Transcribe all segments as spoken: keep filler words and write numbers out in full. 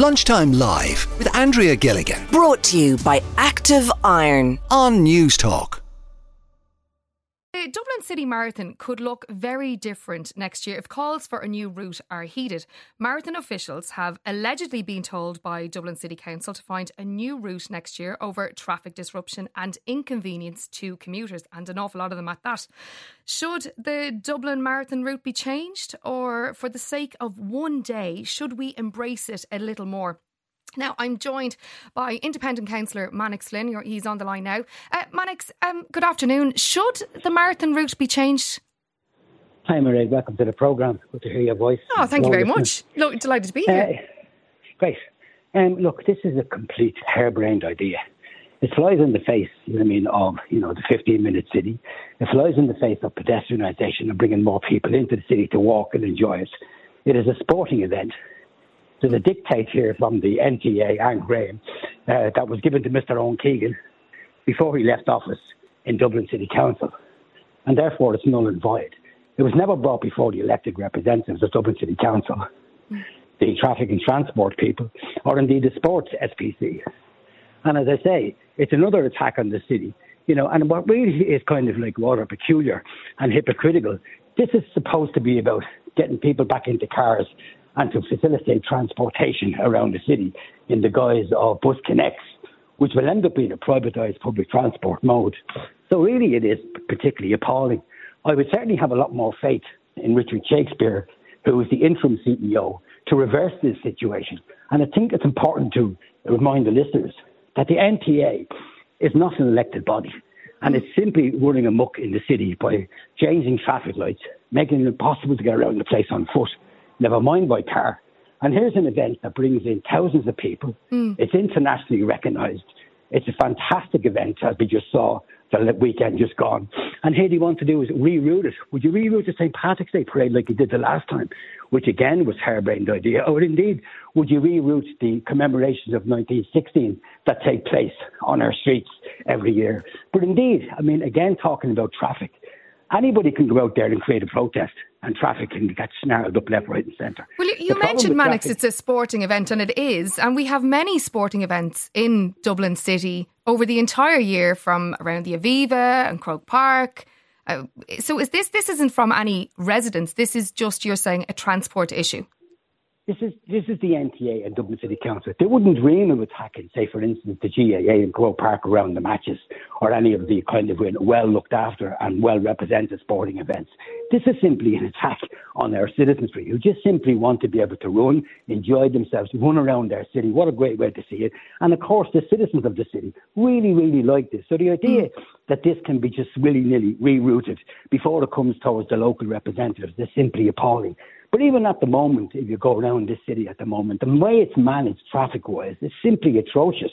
Lunchtime Live with Andrea Gilligan. Brought to you by Active Iron on News Talk. The Dublin City Marathon could look very different next year if calls for a new route are heeded. Marathon officials have allegedly been told by Dublin City Council to find a new route next year over traffic disruption and inconvenience to commuters, and an awful lot of them at that. Should the Dublin Marathon route be changed, or for the sake of one day, should we embrace it a little more? Now, I'm joined by independent councillor Mannix Flynn. He's on the line now. Uh, Mannix, um, good afternoon. Should the marathon route be changed? Hi, Mairead. Welcome to the programme. Good to hear your voice. Oh, thank you very much. Look, delighted to be here. Uh, great. Um, look, this is a complete harebrained idea. It flies in the face, you know, I mean, of you know the fifteen-minute city. It flies in the face of pedestrianisation and bringing more people into the city to walk and enjoy it. It is a sporting event. There's a dictate here from the N T A and Graham uh, that was given to Mister Owen Keegan before he left office in Dublin City Council, and therefore it's null and void. It was never brought before the elected representatives of Dublin City Council, the traffic and transport people, or indeed the sports S P C. And as I say, it's another attack on the city, you know, and what really is kind of like rather peculiar and hypocritical. This is supposed to be about getting people back into cars and to facilitate transportation around the city in the guise of Bus Connects, which will end up being a privatised public transport mode. So really it is particularly appalling. I would certainly have a lot more faith in Richard Shakespeare, who is the interim C E O, to reverse this situation. And I think it's important to remind the listeners that the N T A is not an elected body, and it's simply running amok in the city by changing traffic lights, making it impossible to get around the place on foot, never mind by car. And here's an event that brings in thousands of people. Mm. It's internationally recognised. It's a fantastic event, as we just saw the weekend just gone. And here they want to do is reroute it. Would you reroute the Saint Patrick's Day parade like you did the last time, which again was a harebrained idea? Or indeed, would you reroute the commemorations of nineteen sixteen that take place on our streets every year? But indeed, I mean, again, talking about traffic, anybody can go out there and create a protest, and traffic can get snarled up left, right and centre. Well, you mentioned, Mannix, it's a sporting event, and it is. And we have many sporting events in Dublin City over the entire year, from around the Aviva and Croke Park. Uh, so is this this isn't from any residents. This is just, you're saying, a transport issue. This is this is the N T A and Dublin City Council. They wouldn't dream of attacking, say, for instance, the G A A and Croke Park around the matches, or any of the kind of well-looked after and well-represented sporting events. This is simply an attack on our citizenry, who just simply want to be able to run, enjoy themselves, run around their city. What a great way to see it. And, of course, the citizens of the city really, really like this. So the idea that this can be just willy-nilly rerouted before it comes towards the local representatives is simply appalling. But even at the moment, if you go around this city at the moment, the way it's managed traffic-wise is simply atrocious.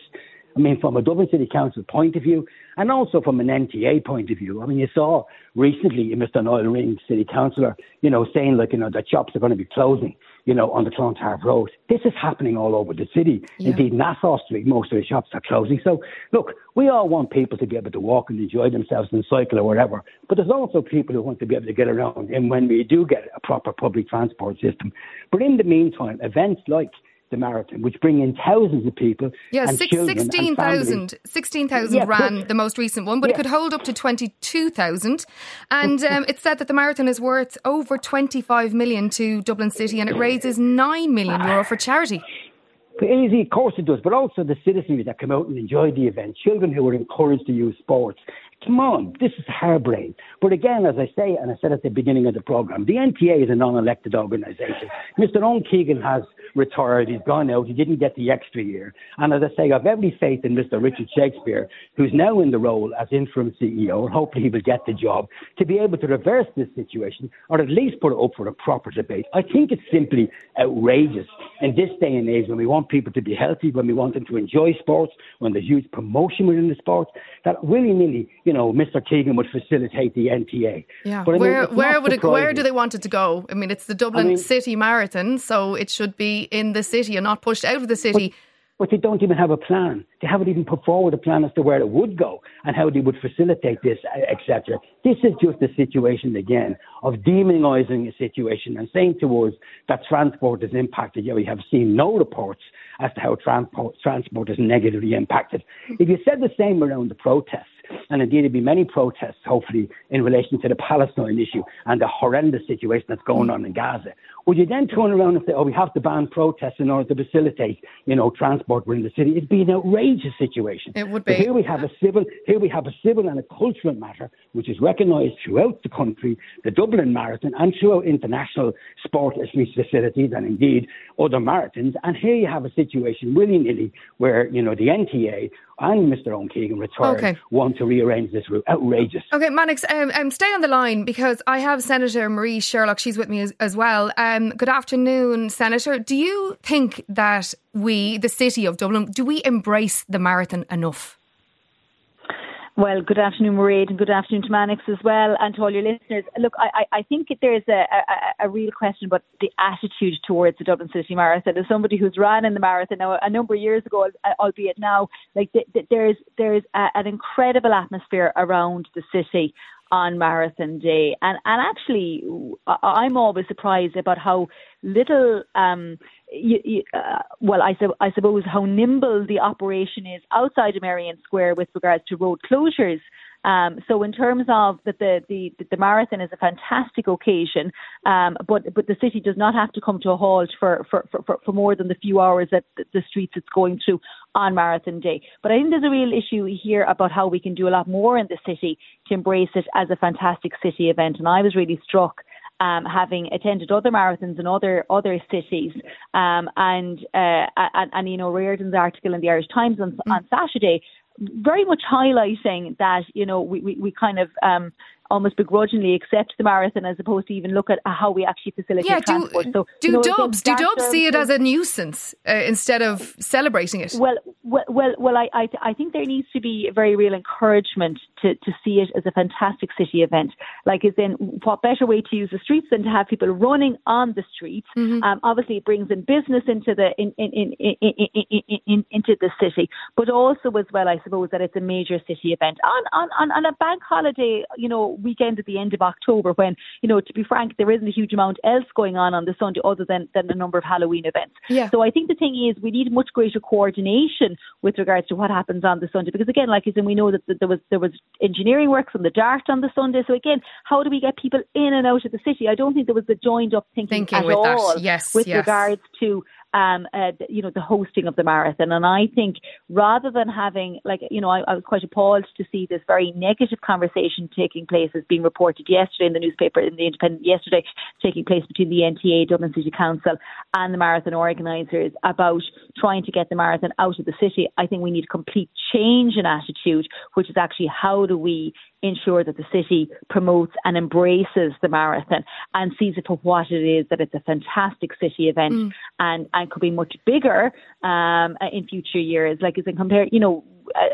I mean, from a Dublin City Council point of view, and also from an N T A point of vieil, I mean, you saw recently Mister Niall Ring, City Councillor, you know, saying, like, you know, that shops are going to be closing, you know, on the Clontarf Road. This is happening all over the city. Yeah. Indeed, Nassau Street, most of the shops are closing. So, look, we all want people to be able to walk and enjoy themselves and cycle or whatever. But there's also people who want to be able to get around, and when we do get a proper public transport system. But in the meantime, events like the marathon, which bring in thousands of people. Yeah, sixteen thousand sixteen thousand yeah, ran but, the most recent one, but yeah. It could hold up to twenty-two thousand. And um, it's said that the marathon is worth over twenty-five million to Dublin City, and it raises nine million euro for charity. Easy, of course it does, but also the citizens that come out and enjoy the event, children who are encouraged to use sports. Come on, this is harebrained. But again, as I say, and I said at the beginning of the programme, the N T A is a non-elected organisation. Mister Owen Keegan has retired, he's gone out, he didn't get the extra year. And as I say, I've every faith in Mister Richard Shakespeare, who's now in the role as interim C E O, and hopefully he will get the job, to be able to reverse this situation, or at least put it up for a proper debate. I think it's simply outrageous in this day and age, when we want people to be healthy, when we want them to enjoy sports, when there's huge promotion within the sports, that willy-nilly, you know, Mister Keegan would facilitate the N T A. Yeah, but I mean, where where would it, where do they want it to go? I mean, it's the Dublin I mean, City Marathon, so it should be in the city and not pushed out of the city. but they don't even have a plan. They haven't even put forward a plan as to where it would go and how they would facilitate this, et cetera. This is just a situation, again, of demonising a situation and saying to us that transport is impacted. Yeah, we have seen no reports as to how transport, transport is negatively impacted. If you said the same around the protests, and indeed there'll be many protests, hopefully, in relation to the Palestine issue and the horrendous situation that's going on in Gaza, would you then turn around and say, oh, we have to ban protests in order to facilitate, you know, transport within the city? It'd be an outrageous situation. It would be. But here we have a civil, here we have a civil and a cultural matter, which is recognised throughout the country, the Dublin Marathon, and throughout international sport facilities, and indeed other marathons. And here you have a situation willy-nilly where, you know, the N T A and Mister Owen Keegan retired okay. want to rearrange this route. Outrageous. Okay, Mannix, um, um, stay on the line because I have Senator Marie Sherlock. She's with me as, as well. Um, good afternoon, Senator. Do you think that we, the city of Dublin, do we embrace the marathon enough? Well, good afternoon, Mairead, and good afternoon to Mannix as well, and to all your listeners. Look, I, I think there's a, a, a real question about the attitude towards the Dublin City Marathon. As somebody who's ran in the marathon now a number of years ago, albeit now, like there's there's a, an incredible atmosphere around the city on marathon day, and and actually, I'm always surprised about how little. Um, You, you, uh, well, I, su- I suppose how nimble the operation is outside of Marion Square with regards to road closures. Um, so in terms of that, the, the, the marathon is a fantastic occasion, um, but but the city does not have to come to a halt for, for, for, for more than the few hours that the streets it's going through on marathon day. But I think there's a real issue here about how we can do a lot more in the city to embrace it as a fantastic city event. And I was really struck Um, having attended other marathons in other other cities, um, and, uh, and and you know Reardon's article in the Irish Times on, mm. on Saturday, very much highlighting that you know we we, we kind of um, almost begrudgingly accept the marathon as opposed to even look at how we actually facilitate yeah, transport. Do, so, do you know, Dubs do Dubs see it as a nuisance uh, instead of celebrating it? Well, well, well, well I I, I think there needs to be a very real encouragement to, to see it as a fantastic city event. Like, as in, what better way to use the streets than to have people running on the streets? Mm-hmm. Um, obviously, it brings in business into the in, in, in, in, in, in, in, into the city, but also as well, I suppose that it's a major city event on on, on, on a bank holiday. You know. Weekend at the end of October, when, you know, to be frank, there isn't a huge amount else going on on the Sunday other than, than a number of Halloween events. Yeah. So I think the thing is we need much greater coordination with regards to what happens on the Sunday, because again, like I said, we know that there was there was engineering works on the DART on the Sunday. So again, how do we get people in and out of the city? I don't think there was the joined up thinking, thinking at with all that. Yes, with yes. regards to Um, uh, you know, the hosting of the marathon. And I think rather than having, like, you know, I, I was quite appalled to see this very negative conversation taking place as being reported yesterday in the newspaper, in the Independent yesterday, taking place between the N T A, Dublin City Council and the marathon organisers about trying to get the marathon out of the city. I think we need a complete change in attitude, which is actually how do we ensure that the city promotes and embraces the marathon and sees it for what it is, that it's a fantastic city event mm. and, and could be much bigger um, in future years. Like, as in compare, you know,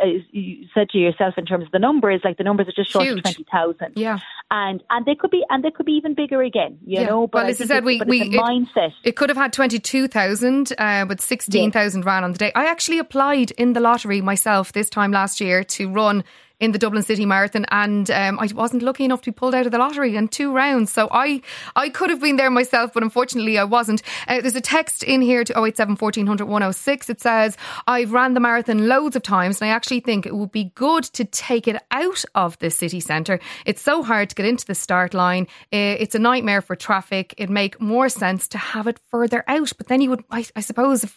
as you said to yourself in terms of the numbers, like the numbers are just short Huge. of twenty thousand. Yeah. And and they could be and they could be even bigger again, you yeah. know. But well, as I said, we, we it, mindset. It could have had twenty-two thousand, uh, but sixteen thousand yeah. ran on the day. I actually applied in the lottery myself this time last year to run in the Dublin City Marathon, and um, I wasn't lucky enough to be pulled out of the lottery in two rounds. So I, I could have been there myself, but unfortunately I wasn't. Uh, there's a text in here to oh eight seven, one four zero zero, one zero six. It says, I've ran the marathon loads of times and I actually think it would be good to take it out of the city centre. It's so hard to get into the start line. It's a nightmare for traffic. It'd make more sense to have it further out. But then you would, I, I suppose, if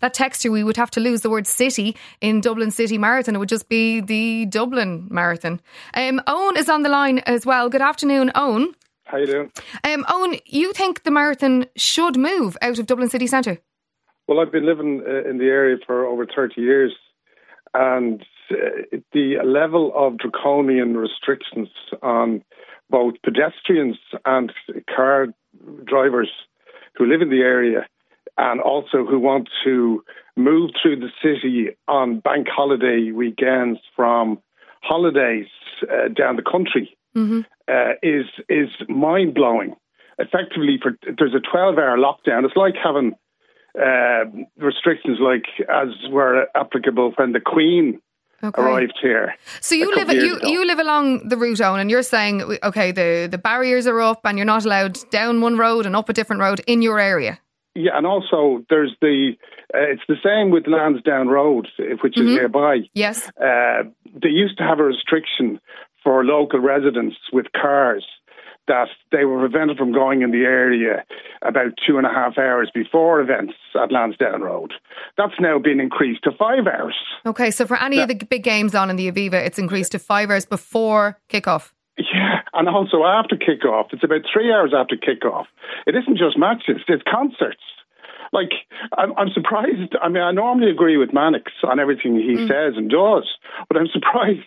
that texture, we would have to lose the word city in Dublin City Marathon. It would just be the Dublin Dublin Marathon. Um, Owen is on the line as well. Good afternoon, Owen. How you doing? Um, Owen, you think the marathon should move out of Dublin city centre? Well, I've been living uh, in the area for over thirty years, and uh, the level of draconian restrictions on both pedestrians and car drivers who live in the area, and also who want to move through the city on bank holiday weekends from holidays uh, down the country mm-hmm. uh, is is mind blowing. Effectively, for, there's a twelve hour lockdown. It's like having uh, restrictions like as were applicable when the Queen okay. arrived here. So you live you ago. you live along the route, Owen, and you're saying, okay, the, the barriers are up and you're not allowed down one road and up a different road in your area. Yeah, and also there's the, uh, it's the same with Lansdowne Road, which mm-hmm. is nearby. Yes. Uh, they used to have a restriction for local residents with cars that they were prevented from going in the area about two and a half hours before events at Lansdowne Road. That's now been increased to five hours. Okay, so for any now, of the big games on in the Aviva, it's increased to five hours before kickoff. Yeah, and also after kickoff. It's about three hours after kickoff. It isn't just matches, it's concerts. Like, I'm, I'm surprised. I mean, I normally agree with Mannix on everything he mm. says and does, but I'm surprised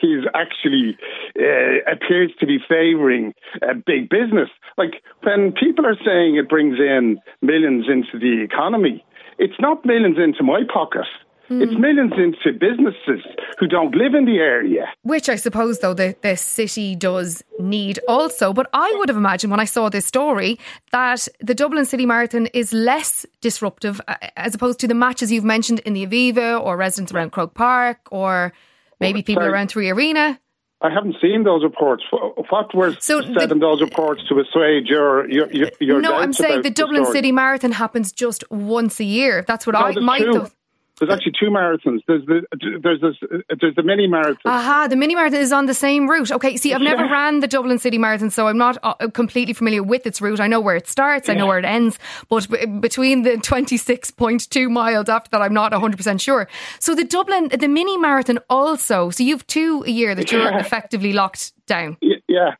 he's actually uh, appears to be favouring uh, big business. Like, when people are saying it brings in millions into the economy, it's not millions into my pocket. Mm. It's millions into businesses who don't live in the area. Which I suppose, though, the, the city does need also. But I would have imagined when I saw this story that the Dublin City Marathon is less disruptive as opposed to the matches you've mentioned in the Aviva or residents around Croke Park or maybe people Sorry. around Three Arena. I haven't seen those reports. What were so said the, in those reports to assuage your your, your, your No, I'm saying the Dublin the City Marathon happens just once a year. That's what no, I might have... There's actually two marathons. There's the there's this, there's the mini marathon. Aha, the mini marathon is on the same route. Okay, see, I've never yeah. ran the Dublin City Marathon, so I'm not completely familiar with its route. I know where it starts, yeah. I know where it ends, but between the twenty-six point two miles after that, I'm not one hundred percent sure. So the Dublin, the mini marathon also, so you've two a year that you're yeah. effectively locked down. Yeah.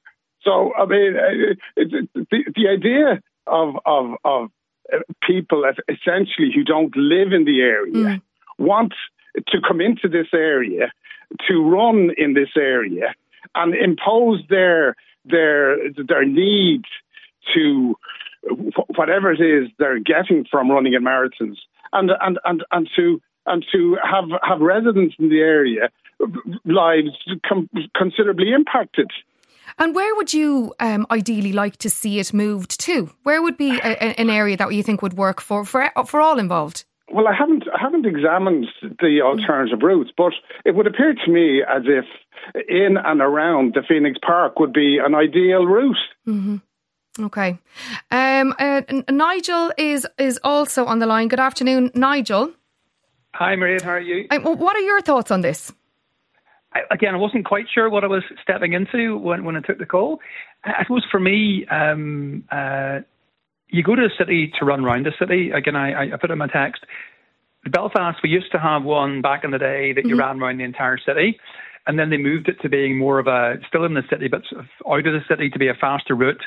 So, I mean, the, the idea of, of, of people essentially who don't live in the area mm. want to come into this area, to run in this area, and impose their their their need to whatever it is they're getting from running in marathons, and and and, and to and to have, have residents in the area lives com- considerably impacted. And where would you um, ideally like to see it moved to? Where would be a, a, an area that you think would work for, for for all involved? Well, I haven't I haven't examined the alternative routes, but it would appear to me as if in and around the Phoenix Park would be an ideal route. Mm-hmm. Okay. Um, uh, Nigel is, is also on the line. Good afternoon, Nigel. Hi, Mairead. How are you? Um, what are your thoughts on this? Again, I wasn't quite sure what I was stepping into when, when I took the call. I suppose for me, um, uh, you go to a city to run round a city. Again, I, I put in my text. Belfast, we used to have one back in the day that you mm-hmm. ran around the entire city, and then they moved it to being more of a, still in the city, but sort of out of the city to be a faster route.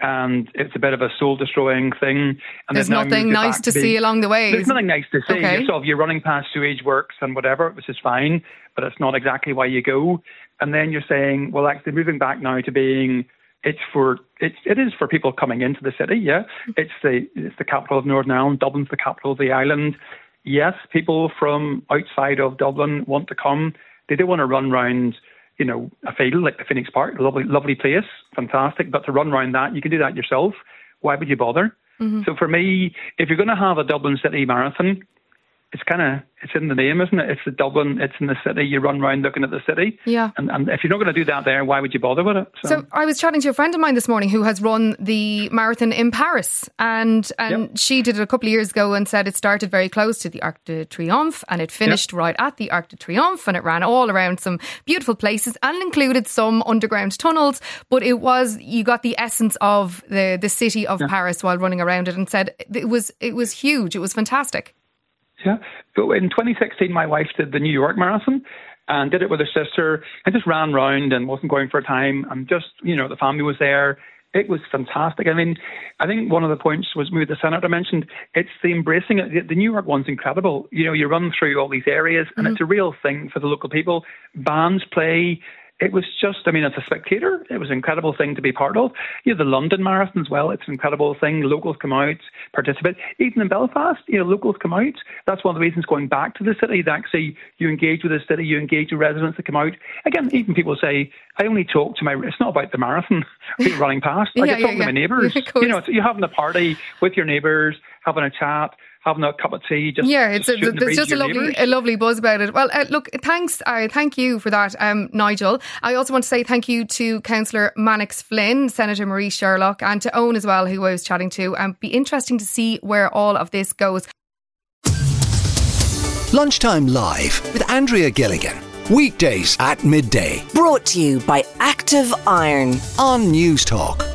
And it's a bit of a soul-destroying thing. And there's nothing nice to, to see along the way. There's nothing nice to see. Okay. So if you're running past sewage works and whatever, which is fine, but it's not exactly why you go. And then you're saying, well, actually moving back now to being, it's for, it's, it is for people coming into the city, yeah. It's the, it's the capital of Northern Ireland. Dublin's the capital of the island. Yes, people from outside of Dublin want to come. They do want to run round, you know, a field like the Phoenix Park, lovely, lovely place, fantastic. But to run around that, you can do that yourself. Why would you bother? Mm-hmm. So for me, if you're going to have a Dublin City Marathon, it's kind of, it's in the name, isn't it? It's the Dublin, it's in the city, you run around looking at the city. Yeah. And, and if you're not going to do that there, why would you bother with it? So. so I was chatting to a friend of mine this morning who has run the marathon in Paris. And and yep. she did it a couple of years ago and said it started very close to the Arc de Triomphe and it finished yep. right at the Arc de Triomphe and it ran all around some beautiful places and included some underground tunnels. But it was, you got the essence of the, the city of yeah. Paris while running around it, and said it was it was huge. It was fantastic. Yeah. So in twenty sixteen, my wife did the New York Marathon and did it with her sister and just ran round and wasn't going for a time. And just, you know, the family was there. It was fantastic. I mean, I think one of the points was maybe the Senator mentioned, it's the embracing it. The New York one's incredible. You know, you run through all these areas and mm-hmm. it's a real thing for the local people. Bands play. It was just, I mean, as a spectator, it was an incredible thing to be part of. You know, the London Marathon as well, it's an incredible thing. Locals come out, participate. Even in Belfast, you know, locals come out. That's one of the reasons going back to the city, that actually you engage with the city, you engage with residents that come out. Again, even people say, I only talk to my, it's not about the marathon, people running past. Like, yeah, I talk yeah, to yeah. my neighbours. You know, it's, you're having a party with your neighbours, having a chat, having a cup of tea. Just, yeah, it's just a, there's just a lovely, a lovely buzz about it. Well, uh, look, thanks, uh, thank you for that, um, Nigel. I also want to say thank you to Councillor Mannix Flynn, Senator Marie Sherlock, and to Owen as well, who I was chatting to. And um, be interesting to see where all of this goes. Lunchtime Live with Andrea Gilligan. Weekdays at midday. Brought to you by Active Iron on News Talk.